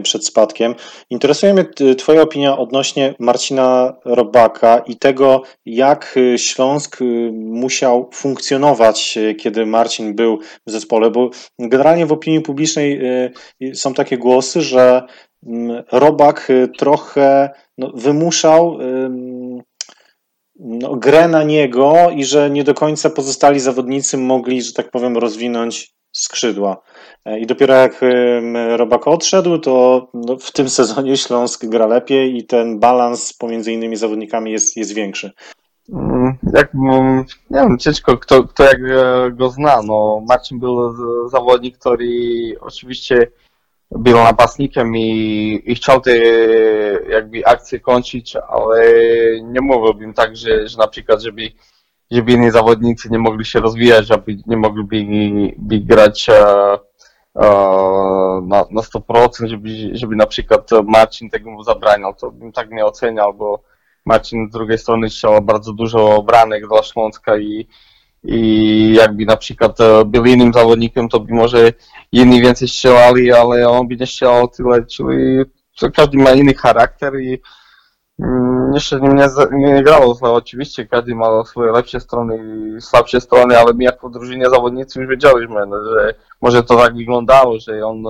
przed spadkiem, interesuje mnie twoja opinia odnośnie Marcina Robaka i tego, jak Śląsk musiał funkcjonować, kiedy Marcin był w zespole, bo generalnie w opinii publicznej są takie głosy, że Robak trochę no, wymuszał no, grę na niego i że nie do końca pozostali zawodnicy mogli, że tak powiem, rozwinąć skrzydła. I dopiero jak Robak odszedł, to no, w tym sezonie Śląsk gra lepiej i ten balans pomiędzy innymi zawodnikami jest, jest większy. Jak, nie wiem, ciężko kto, kto jak go zna. No, Marcin był zawodnik, który oczywiście był napastnikiem i, i chciał te jakby akcje kończyć, ale nie mówiłbym tak, że, że na przykład, żeby, żeby inni zawodnicy nie mogli się rozwijać, żeby nie mogli by, by grać uh, uh, na, na sto procent, żeby, żeby na przykład Marcin tego mu zabraniał, to bym tak nie oceniał, bo Marcin z drugiej strony chciał bardzo dużo branek dla Śląska i i jakby na przykład był innym zawodnikiem, to by może inni więcej strzelali, ale on by nie strzelał tyle, czyli każdy ma inny charakter i jeszcze nie, nie grało, oczywiście każdy ma swoje lepsze strony i słabsze strony, ale my jako drużynie zawodnicy już wiedzieliśmy, że może to tak wyglądało, że on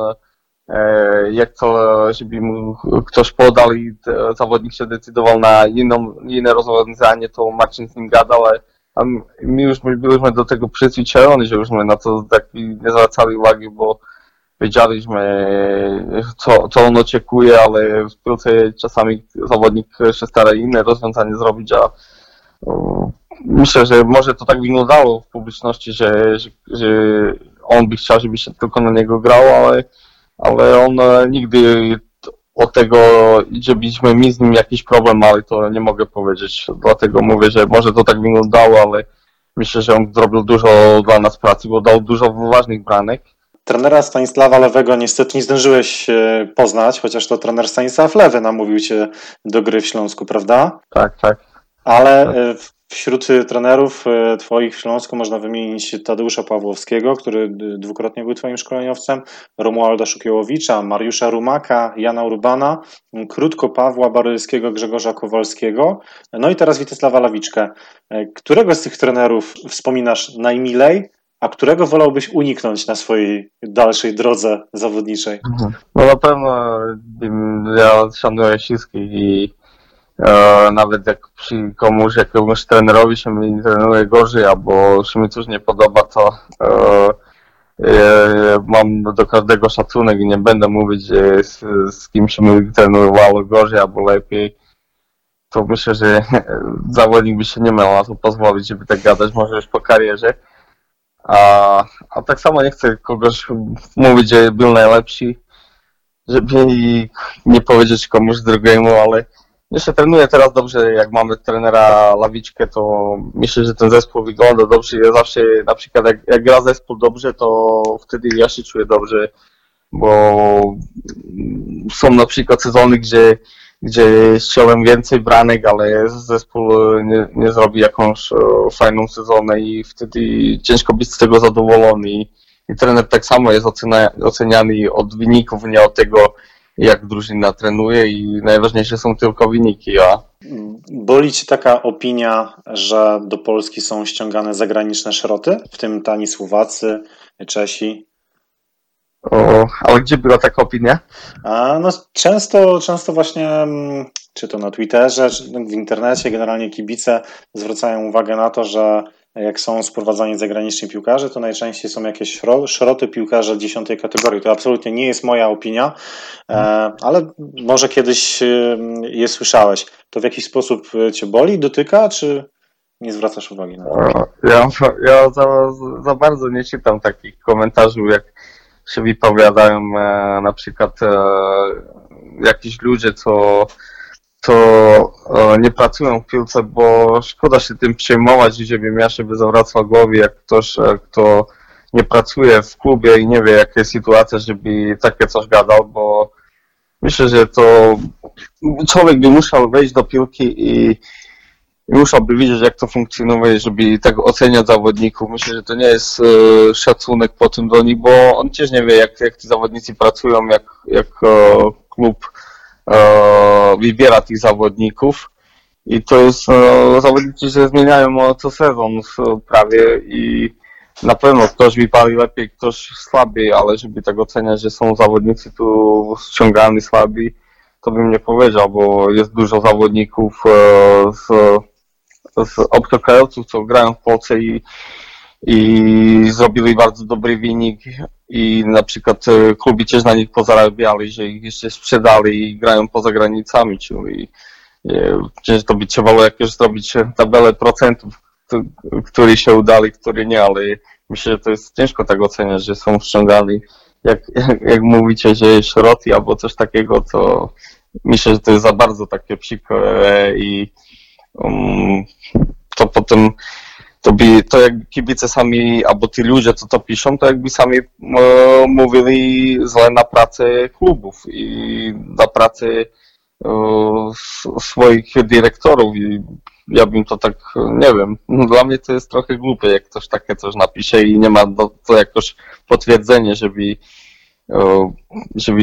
jak to, żeby mu ktoś podał i zawodnik się decydował na inną, inne rozwiązanie, to Marcin z nim gadał, ale a my już byliśmy do tego przyzwyczajeni, że już my na to tak nie zwracali uwagi, bo wiedzieliśmy, co, co on oczekuje, ale w piłce czasami zawodnik się stara inne rozwiązanie zrobić, a myślę, że może to tak wyglądało w publiczności, że, że, że on by chciał, żeby się tylko na niego grało, ale, ale on nigdy od tego, żebyśmy mi z nim jakiś problem mieli, to nie mogę powiedzieć. Dlatego mówię, że może to tak wyglądało, ale myślę, że on zrobił dużo dla nas pracy, bo dał dużo ważnych branek. Trenera Stanisława Lewego niestety nie zdążyłeś poznać, chociaż to trener Stanisław Lewy namówił cię do gry w Śląsku, prawda? Tak, tak. Ale Wśród trenerów twoich w Śląsku można wymienić Tadeusza Pawłowskiego, który dwukrotnie był twoim szkoleniowcem, Romualda Szukiołowicza, Mariusza Rumaka, Jana Urbana, krótko Pawła Baryskiego, Grzegorza Kowalskiego, no i teraz Witesława Ławiczkę. Którego z tych trenerów wspominasz najmilej, a którego wolałbyś uniknąć na swojej dalszej drodze zawodniczej? No na pewno ja szanuję wszystkich i E, nawet jak przy komuś, jakiemuś trenerowi się mi trenuje gorzej, albo się mi coś nie podoba, to e, e, mam do każdego szacunek i nie będę mówić e, z, z kim się mi trenowało gorzej albo lepiej. To myślę, że zawodnik by się nie miał na to pozwolić, żeby tak gadać, może już po karierze. A, a tak samo nie chcę kogoś mówić, że był najlepszy, żeby nie powiedzieć komuś drugiemu, ale myślę, że trenuję teraz dobrze, jak mamy trenera Ławiczkę, to myślę, że ten zespół wygląda dobrze. Ja zawsze, na przykład jak, jak gra zespół dobrze, to wtedy ja się czuję dobrze, bo są na przykład sezony, gdzie, gdzie ściąłem więcej branek, ale zespół nie, nie zrobi jakąś fajną sezonę i wtedy ciężko być z tego zadowolony. I, i trener tak samo jest ocenia, oceniany od wyników, nie od tego, jak drużyna trenuje i najważniejsze są tylko wyniki. A... Boli ci taka opinia, że do Polski są ściągane zagraniczne szroty, w tym tani Słowacy, Czesi? O, ale gdzie była taka opinia? A, no, często, często właśnie, czy to na Twitterze, czy w internecie, generalnie kibice zwracają uwagę na to, że jak są sprowadzani zagraniczni piłkarze, to najczęściej są jakieś szroty piłkarza dziesiątej kategorii. To absolutnie nie jest moja opinia, ale może kiedyś je słyszałeś. To w jakiś sposób cię boli, dotyka, czy nie zwracasz uwagi na to? Ja, ja za, za bardzo nie czytam takich komentarzy, jak się wypowiadają na przykład jakiś ludzie, co... to e, nie pracują w piłce, bo szkoda się tym przejmować i żebym ja się zawracał głowie, jak ktoś, e, kto nie pracuje w klubie i nie wie, jaka jest sytuacja, żeby takie coś gadał, bo myślę, że to człowiek by musiał wejść do piłki i, i musiałby widzieć, jak to funkcjonuje, żeby tak oceniać zawodników. Myślę, że to nie jest e, szacunek po tym do nich, bo on też nie wie, jak, jak ci zawodnicy pracują, jak, jak e, klub wybiera tych zawodników i to jest, zawodnicy się zmieniają o co sezon prawie i na pewno ktoś wypali lepiej, ktoś słabiej, ale żeby tak oceniać, że są zawodnicy tu ściągani słabi, to bym nie powiedział, bo jest dużo zawodników z, z obcokrajowców, co grają w Polsce i i zrobili bardzo dobry wynik i na przykład kluby też na nich pozarabiali, że ich jeszcze sprzedali i grają poza granicami, czyli przecież to by trzeba było jakieś zrobić tabelę procentów, które się udali, które nie, ale myślę, że to jest ciężko tak oceniać, że są ściągali. Jak, jak, jak mówicie, że szroty albo coś takiego, to myślę, że to jest za bardzo takie przykre i um, to potem to, by, to jak kibice sami, albo ci ludzie, co to piszą, to jakby sami e, mówili źle na pracę klubów i na pracę e, swoich dyrektorów i ja bym to tak, nie wiem, no dla mnie to jest trochę głupie, jak ktoś takie coś napisze i nie ma do, to jakoś potwierdzenie, żeby, e, żeby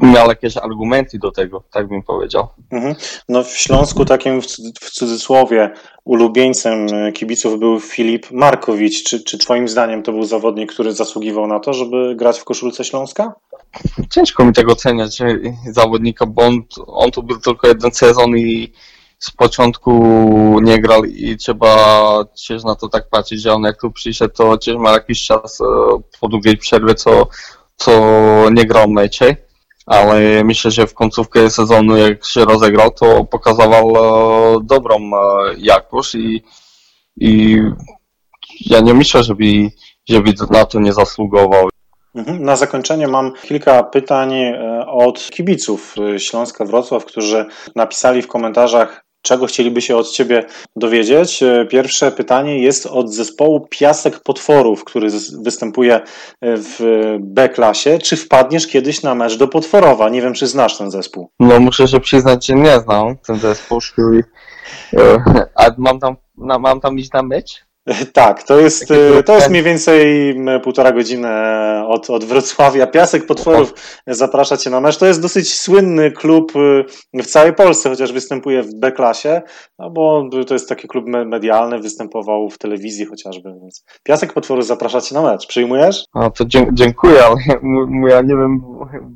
miał jakieś argumenty do tego, tak bym powiedział. Mhm. No w Śląsku takim w, w cudzysłowie ulubieńcem kibiców był Filip Markowicz. Czy, czy twoim zdaniem to był zawodnik, który zasługiwał na to, żeby grać w koszulce Śląska? Ciężko mi tego oceniać zawodnika, bo on, on tu był tylko jeden sezon i z początku nie grał i trzeba też na to tak patrzeć, że on jak tu przyszedł, to też ma jakiś czas po długiej przerwie, co, co nie grał mecze. Ale myślę, że w końcówkę sezonu, jak się rozegrał, to pokazywał e, dobrą e, jakość i, i ja nie myślę, żeby, żeby na to nie zasługował. Na zakończenie mam kilka pytań od kibiców Śląska Wrocław, którzy napisali w komentarzach czego chcieliby się od Ciebie dowiedzieć. Pierwsze pytanie jest od zespołu Piasek Potworów, który występuje w B-klasie. Czy wpadniesz kiedyś na mecz do Potworowa? Nie wiem, czy znasz ten zespół. No muszę się przyznać, że nie znam ten zespół. Czyli... A mam tam, mam tam iść na mecz? Tak, to jest, to jest mniej więcej półtora godziny od, od Wrocławia. Piasek Potworów zaprasza Cię na mecz. To jest dosyć słynny klub w całej Polsce, chociaż występuje w B-klasie, no bo to jest taki klub medialny, występował w telewizji chociażby. Więc Piasek Potworów zaprasza Cię na mecz. Przyjmujesz? No to dziękuję, ale ja nie wiem,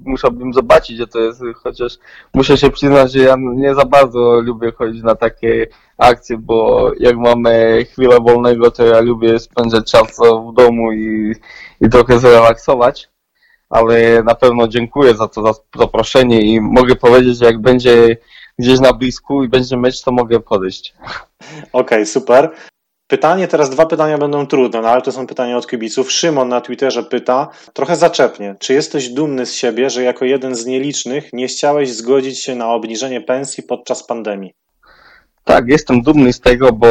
musiałbym zobaczyć, że to jest, chociaż muszę się przyznać, że ja nie za bardzo lubię chodzić na takie akcje, bo jak mamy chwilę wolnego, to ja lubię spędzać czas w domu i, i trochę zrelaksować, ale na pewno dziękuję za to za zaproszenie i mogę powiedzieć, że jak będzie gdzieś na blisku i będzie mecz, to mogę podejść. Okej, okay, super. Pytanie, teraz dwa pytania będą trudne, no ale to są pytania od kibiców. Szymon na Twitterze pyta, trochę zaczepnie, czy jesteś dumny z siebie, że jako jeden z nielicznych nie chciałeś zgodzić się na obniżenie pensji podczas pandemii? Tak, jestem dumny z tego, bo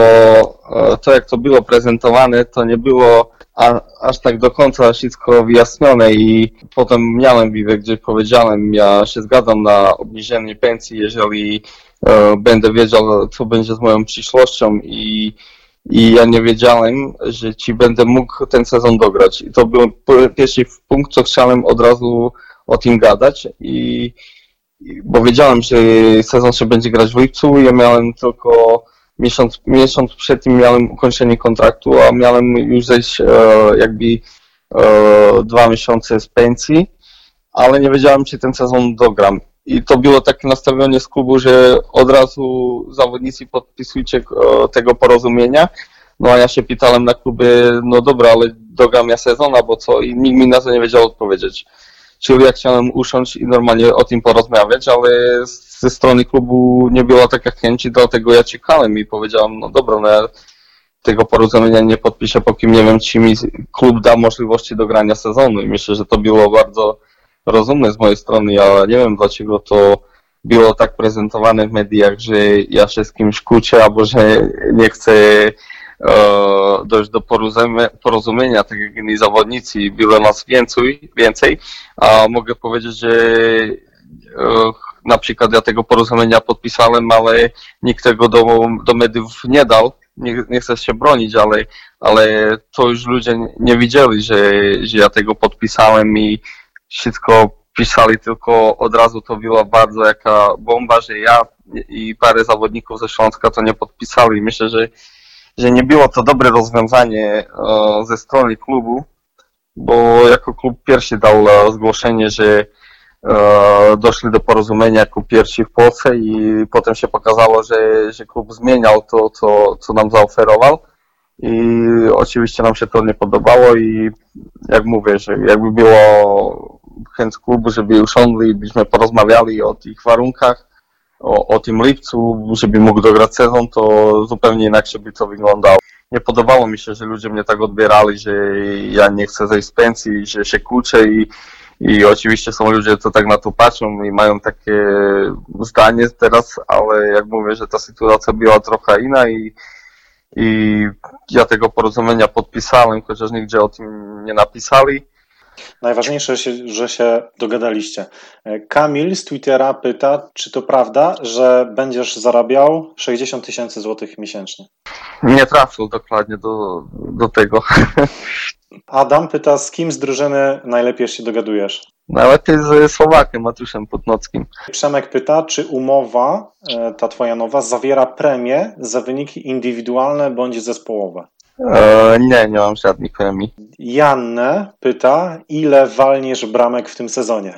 to jak to było prezentowane, to nie było a, aż tak do końca wszystko wyjaśnione i potem miałem biwę, gdzie powiedziałem, ja się zgadzam na obniżenie pensji, jeżeli e, będę wiedział, co będzie z moją przyszłością i, i ja nie wiedziałem, że ci będę mógł ten sezon dograć. I to był pierwszy punkt, co chciałem od razu o tym gadać i bo wiedziałem, że sezon się będzie grać w lipcu, ja miałem tylko miesiąc, miesiąc przed tym miałem ukończenie kontraktu, a miałem już zejść e, jakby e, dwa miesiące z pensji, ale nie wiedziałem, czy ten sezon dogram. I to było takie nastawienie z klubu, że od razu zawodnicy podpisujcie e, tego porozumienia, no a ja się pytałem na kluby, no dobra, ale dogram ja sezon, bo co, i nikt mi na to nie wiedział odpowiedzieć. Czyli ja chciałem usiąść i normalnie o tym porozmawiać, ale ze strony klubu nie było taka chęci, dlatego ja czekałem i powiedziałem, no dobra, no ja tego porozumienia nie podpiszę, póki nie wiem, czy mi klub da możliwości do grania sezonu. I myślę, że to było bardzo rozumne z mojej strony. Ja nie wiem, dlaczego to było tak prezentowane w mediach, że ja się z kimś kłócę, albo że nie chcę dojść do porozumienia, tak jak inni zawodnicy, było nas więcej, więcej, a mogę powiedzieć, że na przykład ja tego porozumienia podpisałem, ale nikt tego do, do mediów nie dał, nie, nie chcę się bronić, ale, ale to już ludzie nie widzieli, że, że ja tego podpisałem i wszystko pisali, tylko od razu to była bardzo jaka bomba, że ja i parę zawodników ze Śląska to nie podpisali. Myślę, że że nie było to dobre rozwiązanie ze strony klubu, bo jako klub pierwszy dał zgłoszenie, że doszli do porozumienia jako pierwsi w Polsce i potem się pokazało, że, że klub zmieniał to, to, co nam zaoferował i oczywiście nam się to nie podobało i jak mówię, że jakby było chęć klubu, żeby usiądli, byśmy porozmawiali o tych warunkach, O, o tym lipcu, żeby mógł dograć sezon, to zupełnie inaczej by to wyglądało. Nie podobało mi się, że ludzie mnie tak odbierali, że ja nie chcę zejść z pensji, że się kłóczę i, i oczywiście są ludzie, co tak na to patrzą i mają takie zdanie teraz, ale jak mówię, że ta sytuacja była trochę inna i, i ja tego porozumienia podpisałem, chociaż nigdzie o tym nie napisali. Najważniejsze, że się dogadaliście. Kamil z Twittera pyta, czy to prawda, że będziesz zarabiał sześćdziesiąt tysięcy złotych miesięcznie? Nie trafił dokładnie do, do tego. Adam pyta, z kim z drużyny najlepiej się dogadujesz? Najlepiej z Słowakiem, Mateuszem Putnockim. Przemek pyta, czy umowa, ta twoja nowa, zawiera premię za wyniki indywidualne bądź zespołowe? E, nie, nie mam żadnych premii. Janne pyta, ile walniesz bramek w tym sezonie?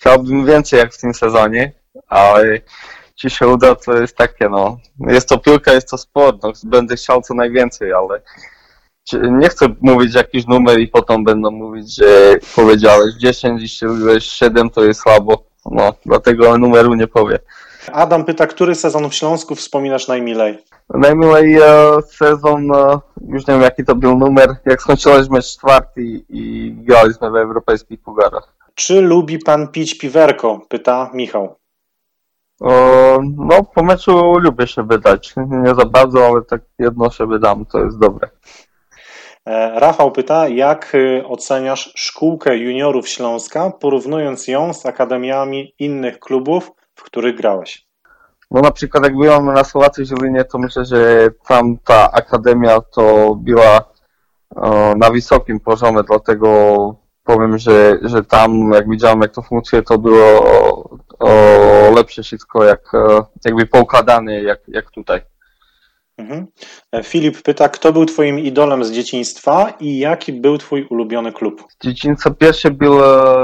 Chciałbym więcej jak w tym sezonie, ale ci się uda, to jest takie, no, jest to piłka, jest to sport, no, będę chciał co najwięcej, ale nie chcę mówić jakiś numer i potem będą mówić, że powiedziałeś dziesięć i strzeliłeś siedem, to jest słabo, no, dlatego numeru nie powiem. Adam pyta, który sezon w Śląsku wspominasz najmilej? Najmilej sezon, już nie wiem jaki to był numer, jak skończyliśmy czwarty i graliśmy w europejskich pucharach. Czy lubi pan pić piwerko? Pyta Michał. No, po meczu lubię się wydać. Nie za bardzo, ale tak jedno się wydam, to jest dobre. Rafał pyta, jak oceniasz szkółkę juniorów Śląska, porównując ją z akademiami innych klubów, w których grałeś? No na przykład jak byłem na Słowacji w Lublinie, to myślę, że tam ta akademia to była na wysokim poziomie, dlatego powiem, że, że tam jak widziałem, jak to funkcjonuje, to było o, o lepsze wszystko, jak, jakby poukładane jak, jak tutaj. Mhm. Filip pyta, kto był twoim idolem z dzieciństwa i jaki był twój ulubiony klub? Z dzieciństwa pierwszy był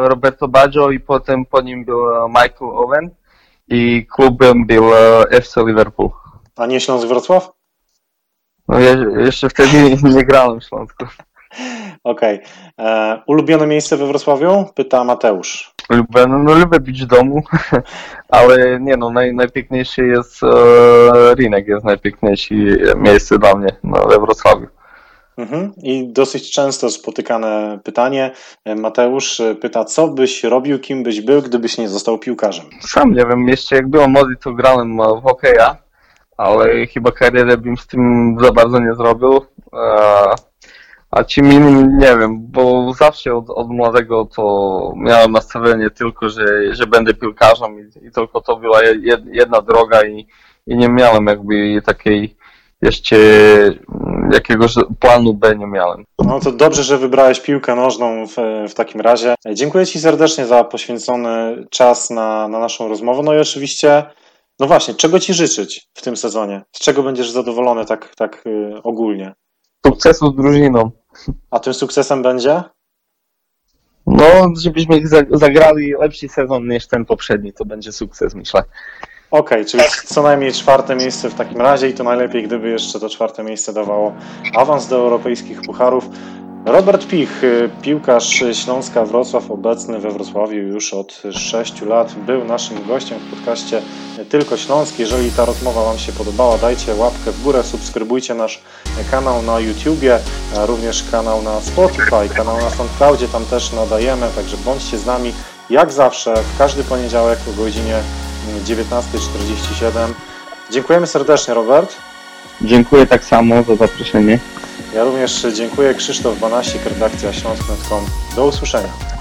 Roberto Baggio i potem po nim był Michael Owen i klubem był F C Liverpool. A nie Śląsk Wrocław? No ja, jeszcze wtedy nie grałem w Śląsku. Okej. Okay. Ulubione miejsce we Wrocławiu? Pyta Mateusz. Lubię, no, no lubię być w domu, ale nie no, naj, najpiękniejszy jest e, Rynek, jest najpiękniejsze miejsce dla mnie no, we Wrocławiu. Mhm. I dosyć często spotykane pytanie. Mateusz pyta, co byś robił, kim byś był, gdybyś nie został piłkarzem? Sam nie wiem, jeszcze jak byłem młody, to grałem w hokeja, ale chyba karierę bym z tym za bardzo nie zrobił. E, A czym innym nie wiem, bo zawsze od, od młodego to miałem nastawienie tylko, że, że będę piłkarzem i, i tylko to była jed, jedna droga i, i nie miałem jakby takiej jeszcze jakiegoś planu B nie miałem. No to dobrze, że wybrałeś piłkę nożną w, w takim razie. Dziękuję ci serdecznie za poświęcony czas na, na naszą rozmowę, no i oczywiście no właśnie, czego ci życzyć w tym sezonie? Z czego będziesz zadowolony tak, tak yy, ogólnie? Sukcesu z drużyną. A tym sukcesem będzie? No, żebyśmy zagrali lepszy sezon niż ten poprzedni, to będzie sukces, myślę. Okej, okay, czyli co najmniej czwarte miejsce w takim razie i to najlepiej, gdyby jeszcze to czwarte miejsce dawało awans do europejskich pucharów. Robert Pich, piłkarz Śląska Wrocław, obecny we Wrocławiu już od sześciu lat, był naszym gościem w podcaście Tylko Śląsk. Jeżeli ta rozmowa Wam się podobała, dajcie łapkę w górę, subskrybujcie nasz kanał na YouTubie, również kanał na Spotify, kanał na SoundCloudzie, tam też nadajemy, także bądźcie z nami jak zawsze w każdy poniedziałek o godzinie dziewiętnasta czterdzieści siedem. Dziękujemy serdecznie, Robert. Dziękuję tak samo za zaproszenie. Ja również dziękuję. Krzysztof Banasik, redakcja śląsk kropka com. Do usłyszenia.